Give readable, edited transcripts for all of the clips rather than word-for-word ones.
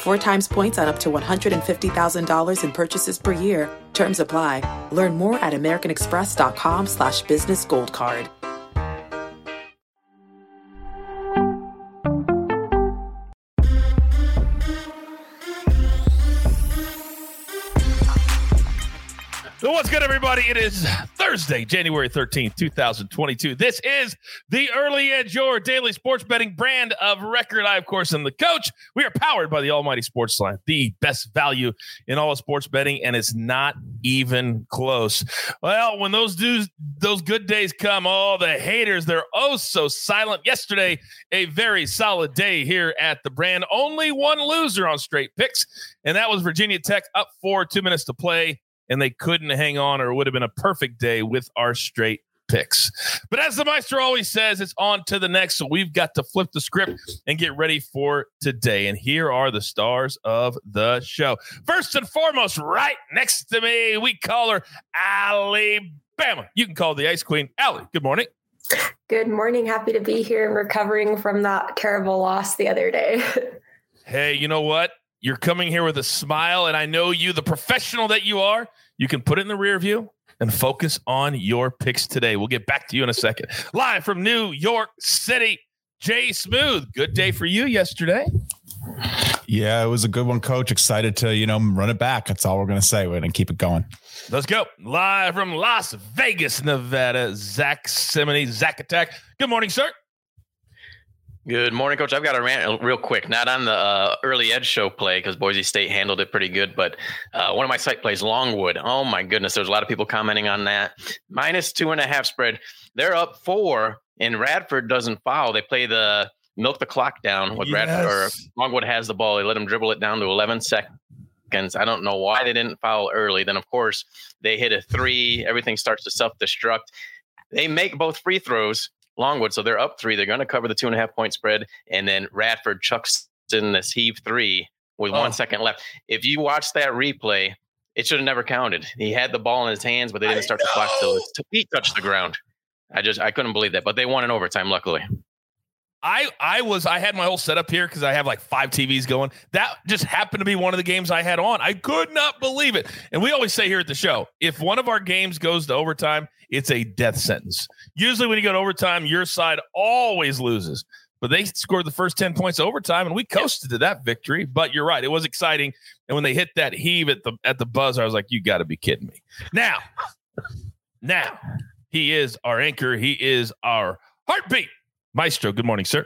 4 times points on up to $150,000 in purchases per year. Terms apply. Learn more at AmericanExpress.com/businessgoldcard. So what's good, everybody? It is Thursday, January 13th, 2022. This is The Early Edge, your daily sports betting brand of record. I, of course, am the coach. We are powered by the almighty SportsLine, the best value in all of sports betting, and it's not even close. Well, when those good days come, all the haters, they're oh so silent. Yesterday, a very solid day here at the brand. Only one loser on straight picks, and that was Virginia Tech up 4, 2 minutes to play. And they couldn't hang on, or it would have been a perfect day with our straight picks. But as the Meister always says, it's on to the next. So we've got to flip the script and get ready for today. And here are the stars of the show. First and foremost, right next to me, we call her Alabama. You can call the Ice Queen Allie. Good morning. Good morning. Happy to be here and recovering from that terrible loss the other day. Hey, you know what? You're coming here with a smile, and I know you, the professional that you are, you can put it in the rear view and focus on your picks today. We'll get back to you in a second. Live from New York City, Jay Smooth. Good day for you yesterday. Yeah, it was a good one, Coach. Excited to, run it back. That's all we're going to say. We're going to keep it going. Let's go. Live from Las Vegas, Nevada, Zack Cimini, Zack Attack. Good morning, sir. Good morning, Coach. I've got a rant real quick, not on the Early Edge show play because Boise State handled it pretty good, but one of my site plays, Longwood. Oh, my goodness. There's a lot of people commenting on that. -2.5 spread. They're up 4, and Radford doesn't foul. They play the milk the clock down. Yes. Longwood has the ball. They let them dribble it down to 11 seconds. I don't know why they didn't foul early. Then, of course, they hit a 3. Everything starts to self-destruct. They make both free throws. Longwood, so they're up 3. They're going to cover the 2.5 point spread, and then Radford chucks in this heave 3 with 1 second left. If you watch that replay, it should have never counted. He had the ball in his hands, but they didn't start the clock till his feet touched the ground. I couldn't believe that, but they won in overtime, luckily. I had my whole setup here because I have like 5 TVs going. That just happened to be one of the games I had on. I could not believe it. And we always say here at the show, if one of our games goes to overtime, it's a death sentence. Usually when you go to overtime, your side always loses. But they scored the first 10 points overtime, and we coasted to that victory. But you're right. It was exciting. And when they hit that heave at the buzzer, I was like, you got to be kidding me. Now, he is our anchor. He is our heartbeat. Maestro, good morning, sir.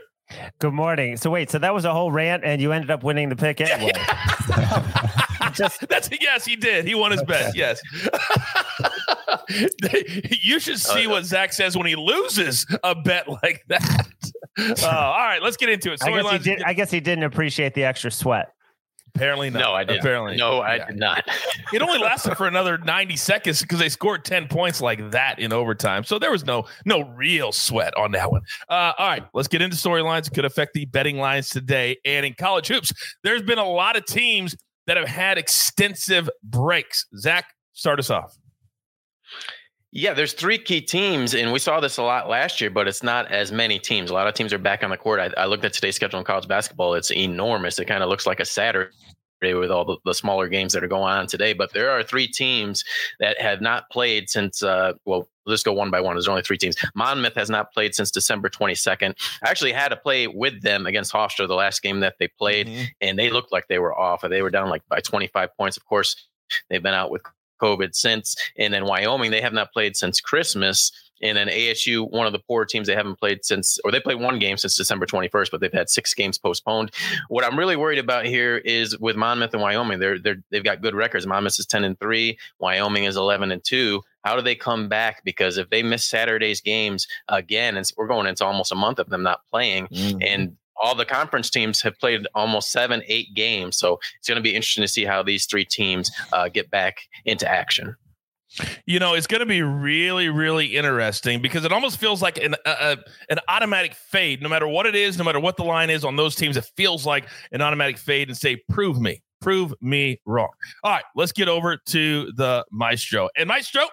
Good morning. So wait, that was a whole rant, and you ended up winning the pick anyway. Yeah. Yes, he did. He won his bet. Yes. You should see what Zach says when he loses a bet like that. All right, let's get into it. I guess he didn't appreciate the extra sweat. Apparently not. No, I didn't. I did not. It only lasted for another 90 seconds because they scored 10 points like that in overtime. So there was no real sweat on that one. All right, let's get into storylines that could affect the betting lines today. And in college hoops, there's been a lot of teams that have had extensive breaks. Zach, start us off. Yeah, there's 3 key teams, and we saw this a lot last year, but it's not as many teams. A lot of teams are back on the court. I looked at today's schedule in college basketball. It's enormous. It kind of looks like a Saturday with all the smaller games that are going on today. But there are 3 teams that have not played since, let's go one by one. There's only 3 teams. Monmouth has not played since December 22nd. I actually had to play with them against Hofstra the last game that they played, and they looked like they were off. They were down by 25 points. Of course, they've been out with COVID since. And then Wyoming, they have not played since Christmas. And then ASU, one of the poor teams, they haven't played since, or they played one game since December 21st, but they've had 6 games postponed. What I'm really worried about here is with Monmouth and Wyoming, they've got good records. Monmouth is 10-3, Wyoming is 11-2. How do they come back? Because if they miss Saturday's games again, and we're going into almost a month of them not playing, and all the conference teams have played almost 7-8 games. So it's going to be interesting to see how these 3 teams get back into action. You know, it's going to be really, really interesting because it almost feels like an automatic fade. No matter what it is, no matter what the line is on those teams, it feels like an automatic fade and say, prove me wrong. All right, let's get over to the Maestro. And Maestro,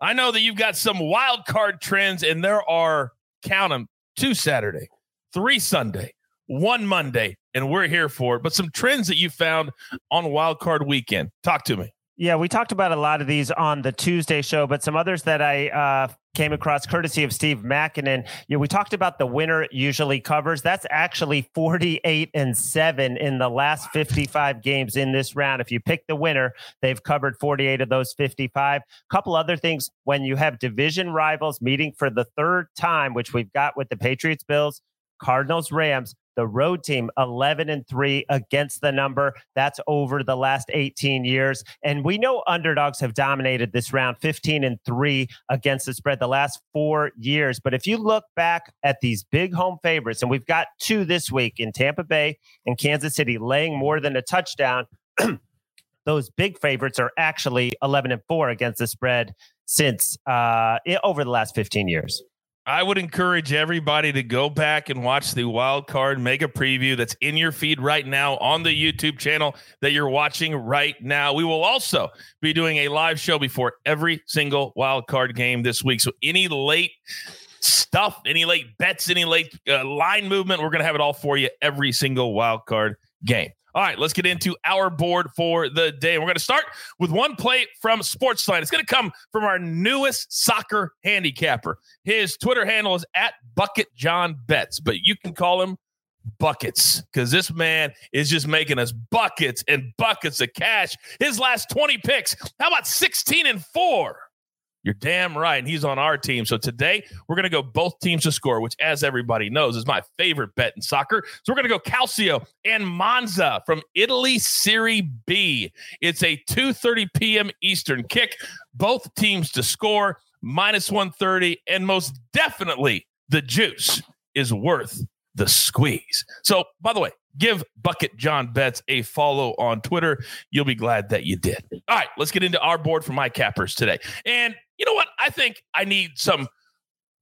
I know that you've got some wild card trends, and there are, count them, 2 Saturday, 3 Sunday, 1 Monday, and we're here for it. But some trends that you found on wild card weekend. Talk to me. Yeah, we talked about a lot of these on the Tuesday show, but some others that I came across courtesy of Steve Mackinnon. Yeah, we talked about the winner usually covers. That's actually 48-7 in the last 55 games in this round. If you pick the winner, they've covered 48 of those 55. A couple other things, when you have division rivals meeting for the third time, which we've got with the Patriots, Bills, Cardinals, Rams, the road team 11-3 against the number. That's over the last 18 years. And we know underdogs have dominated this round, 15-3 against the spread the last 4 years. But if you look back at these big home favorites, and we've got 2 this week in Tampa Bay and Kansas City laying more than a touchdown, those big favorites are actually 11-4 against the spread since over the last 15 years. I would encourage everybody to go back and watch the wild card mega preview that's in your feed right now on the YouTube channel that you're watching right now. We will also be doing a live show before every single wild card game this week. So any late stuff, any late bets, any late line movement, we're going to have it all for you every single wild card game. All right, let's get into our board for the day. We're going to start with one play from SportsLine. It's going to come from our newest soccer handicapper. His Twitter handle is @BucketJohnBets, but you can call him Buckets because this man is just making us buckets and buckets of cash. His last 20 picks, how about 16-4? You're damn right, and he's on our team. So today, we're going to go both teams to score, which, as everybody knows, is my favorite bet in soccer. So we're going to go Calcio and Monza from Italy, Serie B. It's a 2:30 p.m. Eastern kick. Both teams to score, -130, and most definitely the juice is worth the squeeze. So, by the way, give Bucket John Bets a follow on Twitter. You'll be glad that you did. All right, let's get into our board for my cappers today. And you know what? I think I need some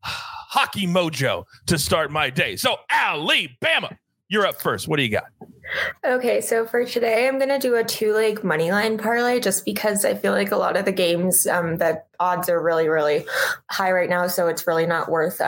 hockey mojo to start my day. So, Alabama, you're up first. What do you got? Okay, so for today, I'm going to do a 2-leg moneyline parlay just because I feel like a lot of the games that odds are really, really high right now, so it's really not worth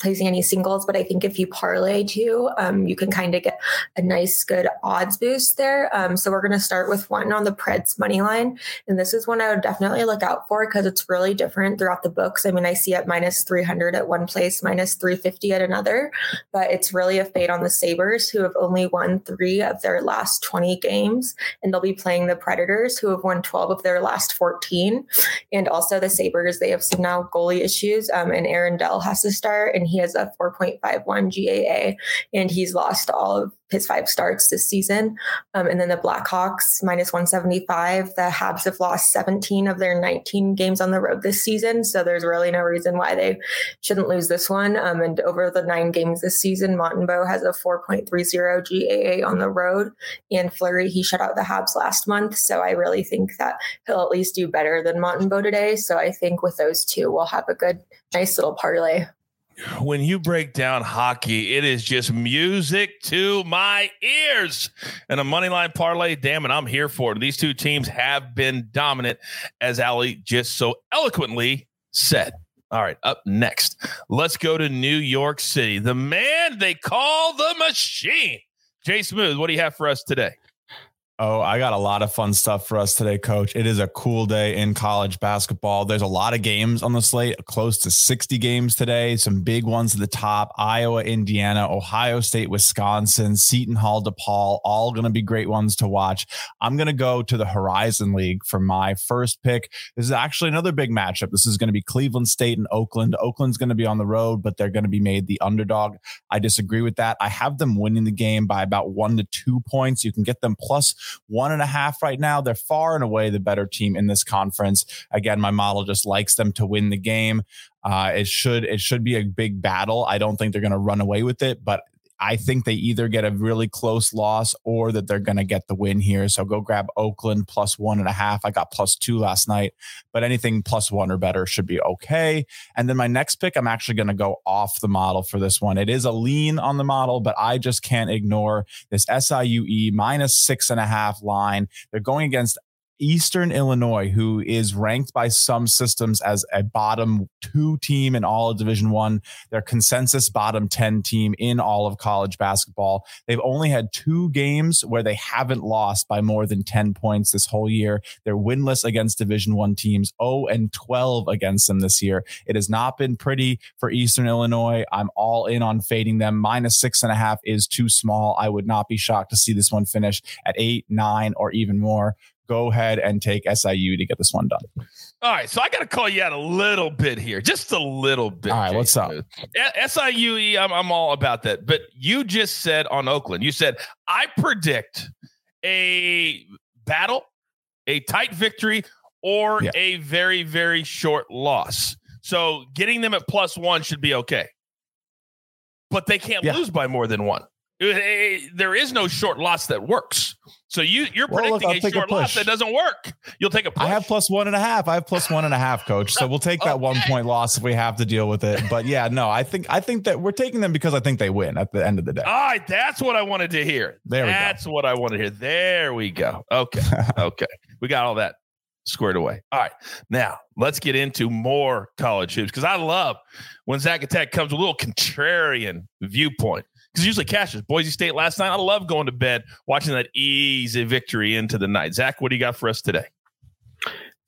placing any singles. But I think if you parlay too, you can kind of get a nice, good odds boost there. So we're going to start with one on the Preds moneyline, and this is one I would definitely look out for because it's really different throughout the books. I mean, I see at -300 at one place, -350 at another, but it's really a fade on the Sabres, who have only won 3 of their last 20 games, and they'll be playing the Predators, who have won 12 of their last 14, and also the Sabres, they have some now goalie issues, and Aaron Dell has to start, and he has a 4.51 GAA, and he's lost all of his 5 starts this season. And then the Blackhawks, -175. The Habs have lost 17 of their 19 games on the road this season, so there's really no reason why they shouldn't lose this one. And over the 9 games this season, Montembeau has a 4.30 GAA on the road, and Fleury, he shut out the Habs last month, so I really think that he'll at least do better than Montembeau today. So I think with those two, we'll have a good, nice little parlay. When you break down hockey, it is just music to my ears. And a moneyline parlay, damn it, I'm here for it. These 2 teams have been dominant, as Allie just so eloquently said. All right, up next, let's go to New York City. The man they call the machine. Jay Smooth, what do you have for us today? Oh, I got a lot of fun stuff for us today, Coach. It is a cool day in college basketball. There's a lot of games on the slate, close to 60 games today. Some big ones at the top: Iowa, Indiana, Ohio State, Wisconsin, Seton Hall, DePaul, all going to be great ones to watch. I'm going to go to the Horizon League for my first pick. This is actually another big matchup. This is going to be Cleveland State and Oakland. Oakland's going to be on the road, but they're going to be made the underdog. I disagree with that. I have them winning the game by about 1 to 2 points. You can get them plus 1.5 right now. They're far and away the better team in this conference. Again, my model just likes them to win the game. It should be a big battle. I don't think they're going to run away with it, but I think they either get a really close loss or that they're going to get the win here. So go grab Oakland plus 1.5. I got plus 2 last night, but anything plus 1 or better should be okay. And then my next pick, I'm actually going to go off the model for this one. It is a lean on the model, but I just can't ignore this SIUE minus 6.5 line. They're going against Eastern Illinois, who is ranked by some systems as a bottom 2 team in all of Division I. They're consensus bottom 10 team in all of college basketball. They've only had 2 games where they haven't lost by more than 10 points this whole year. They're winless against Division I teams, 0-12 against them this year. It has not been pretty for Eastern Illinois. I'm all in on fading them. Minus 6.5 is too small. I would not be shocked to see this one finish at 8, 9, or even more. Go ahead and take SIU to get this one done. All right, so I got to call you out a little bit here, just a little bit. All right, Jason. What's up? SIUE, I'm all about that. But you just said on Oakland, you said, I predict a battle, a tight victory, or a very, very short loss. So getting them at plus 1 should be okay. But they can't lose by more than 1. There is no short loss that works. So you're predicting a short loss that doesn't work. You'll take a push. I have plus 1.5. I have plus 1.5, Coach. So we'll take that 1 point loss if we have to deal with it. But yeah, no, I think that we're taking them because I think they win at the end of the day. All right. That's what I wanted to hear. There we go. Okay. We got all that squared away. All right. Now let's get into more college hoops, because I love when Zack Attack comes with a little contrarian viewpoint. Because usually cashes. Boise State last night. I love going to bed watching that easy victory into the night. Zach, what do you got for us today?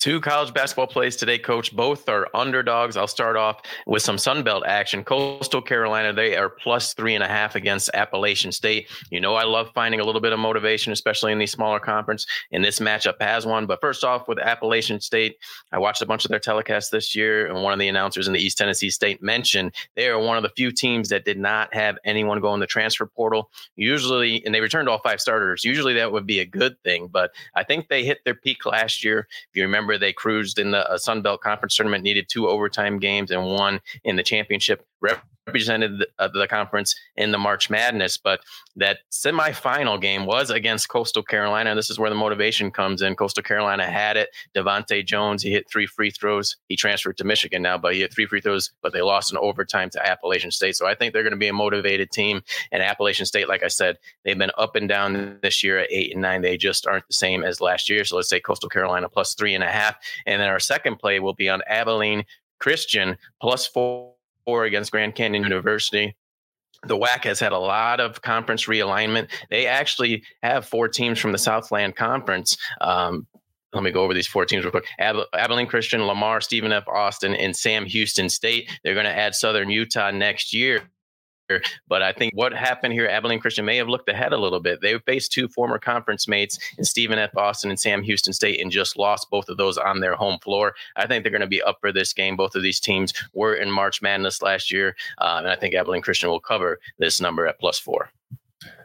2 college basketball plays today, Coach. Both are underdogs. I'll start off with some Sunbelt action. Coastal Carolina, they are plus 3.5 against Appalachian State. You know, I love finding a little bit of motivation, especially in these smaller conference, and this matchup has one. But first off, with Appalachian State, I watched a bunch of their telecasts this year, and one of the announcers in the East Tennessee State mentioned they are one of the few teams that did not have anyone go in the transfer portal. Usually, and they returned all 5 starters. Usually that would be a good thing, but I think they hit their peak last year. If you remember, they cruised in the Sunbelt Conference tournament, needed 2 overtime games and won in the championship, represented the conference in the March Madness. But that semifinal game was against Coastal Carolina. This is where the motivation comes in. Coastal Carolina had it. Devonte Jones, he hit 3 free throws. He transferred to Michigan now, but he hit 3 free throws, but they lost in overtime to Appalachian State. So I think they're going to be a motivated team. And Appalachian State, like I said, they've been up and down this year at 8 and 9. They just aren't the same as last year. So let's say Coastal Carolina plus 3.5. And then our second play will be on Abilene Christian plus 4 against Grand Canyon University. The WAC has had a lot of conference realignment. They actually have 4 teams from the Southland Conference. Let me go over these 4 teams real quick. Abilene Christian, Lamar, Stephen F. Austin, and Sam Houston State. They're going to add Southern Utah next year. But I think what happened here, Abilene Christian may have looked ahead a little bit. They faced 2 former conference mates in Stephen F. Austin and Sam Houston State and just lost both of those on their home floor. I think they're going to be up for this game. Both of these teams were in March Madness last year, and I think Abilene Christian will cover this number at plus 4.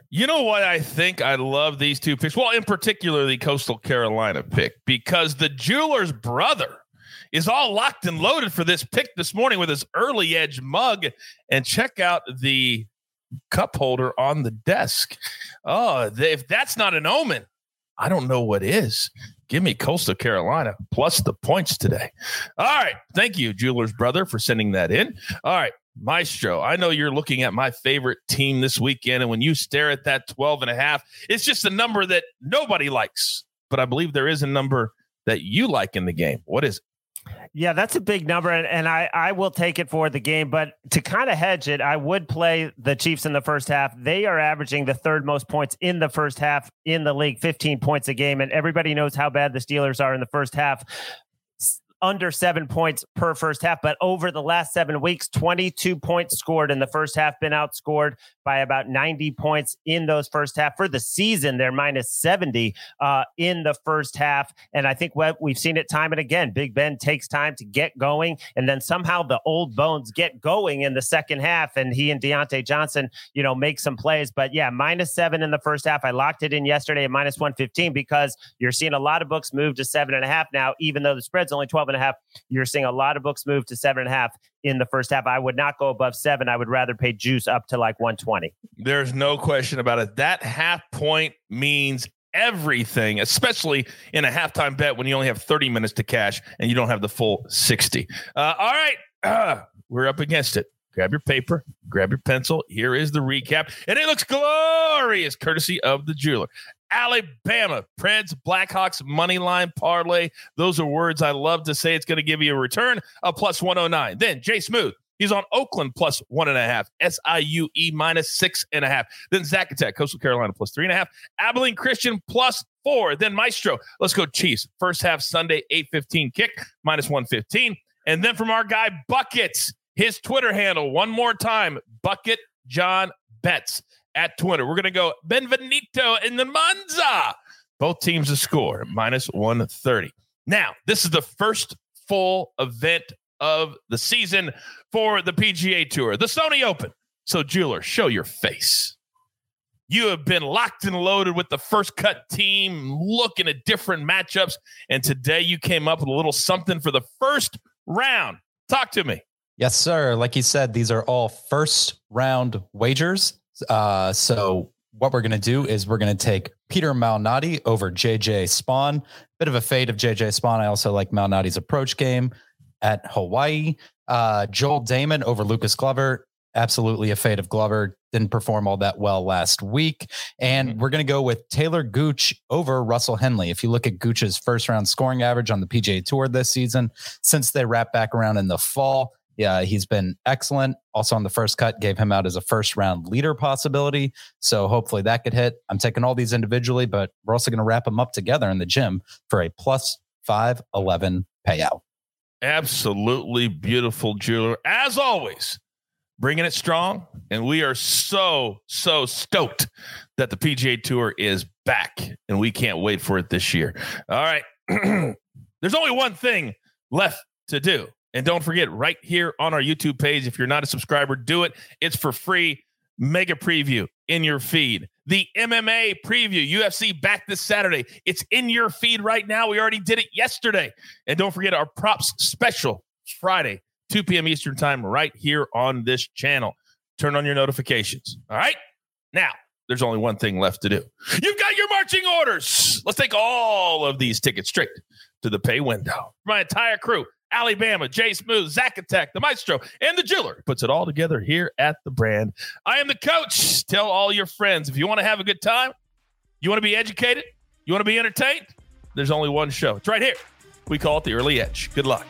You know what? I think I love these 2 picks. Well, in particular, the Coastal Carolina pick, because the jeweler's brother is all locked and loaded for this pick this morning with his Early Edge mug. And check out the cup holder on the desk. Oh, if that's not an omen, I don't know what is. Give me Coastal Carolina plus the points today. All right. Thank you, Jewelers Brother, for sending that in. All right, Maestro, I know you're looking at my favorite team this weekend. And when you stare at that 12.5, it's just a number that nobody likes. But I believe there is a number that you like in the game. What is it? Yeah, that's a big number, and I will take it for the game. But to kind of hedge it, I would play the Chiefs in the first half. They are averaging the third most points in the first half in the league, 15 points a game. And everybody knows how bad the Steelers are in the first half. Under 7 points per first half, but over the last 7 weeks, 22 points scored in the first half, been outscored by about 90 points in those first half. For the season, they're minus 70 in the first half. And I think we've seen it time and again. Big Ben takes time to get going, and then somehow the old bones get going in the second half, and he and Deontay Johnson, make some plays. But yeah, minus 7 in the first half. I locked it in yesterday at minus 115 because you're seeing a lot of books move to 7.5 now, even though the spread's only 12 and a half. You're seeing a lot of books move to 7.5 in the first half. I would not go above 7. I would rather pay juice up to like 120. There's no question about it. That half point means everything, especially in a halftime bet when you only have 30 minutes to cash and you don't have the full 60. All right. We're up against it. Grab your paper, grab your pencil. Here is the recap. And it looks glorious, courtesy of the jeweler. Alabama, Preds, Blackhawks, Moneyline, Parlay. Those are words I love to say. It's going to give you a return of plus 109. Then Jay Smooth, he's on Oakland plus 1.5. SIUE minus 6.5. Then Zack Attack, Coastal Carolina plus 3.5. Abilene Christian plus 4. Then Maestro, let's go Chiefs. First half Sunday, 8:15 kick, minus 115. And then from our guy Buckets, his Twitter handle, one more time, Bucket John Bets. At Twitter, we're going to go Benvenuto in the Monza. Both teams to score, minus 130. Now, this is the first full event of the season for the PGA Tour, the Sony Open. So, jeweler, show your face. You have been locked and loaded with the first cut team, looking at different matchups, and today you came up with a little something for the first round. Talk to me. Yes, sir. Like you said, these are all first round wagers. So what we're going to do is we're going to take Peter Malnati over JJ Spahn, bit of a fade of JJ Spahn. I also like Malnati's approach game at Hawaii. Joel Damon over Lucas Glover. Absolutely a fade of Glover. Didn't perform all that well last week. And we're going to go with Taylor Gooch over Russell Henley. If you look at Gooch's first round scoring average on the PGA Tour this season, since they wrap back around in the fall, yeah, he's been excellent. Also on the first cut, gave him out as a first-round leader possibility. So hopefully that could hit. I'm taking all these individually, but we're also going to wrap them up together in the gym for a plus 511 payout. Absolutely beautiful, jeweler. As always, bringing it strong. And we are so stoked that the PGA Tour is back. And we can't wait for it this year. All right. There's only one thing left to do. And don't forget, right here on our YouTube page, if you're not a subscriber, do it. It's for free. Mega preview in your feed. The MMA preview, UFC back this Saturday. It's in your feed right now. We already did it yesterday. And don't forget our props special Friday, 2 p.m. Eastern time, right here on this channel. Turn on your notifications. All right? Now, there's only one thing left to do. You've got your marching orders. Let's take all of these tickets straight to the pay window. My entire crew. Alabama, Jay Smooth, Zack Attack, the Maestro, and the jeweler puts it all together here at The Brand. I am the coach. Tell all your friends. If you want to have a good time, you want to be educated, you want to be entertained, there's only one show. It's right here. We call it The Early Edge. Good luck.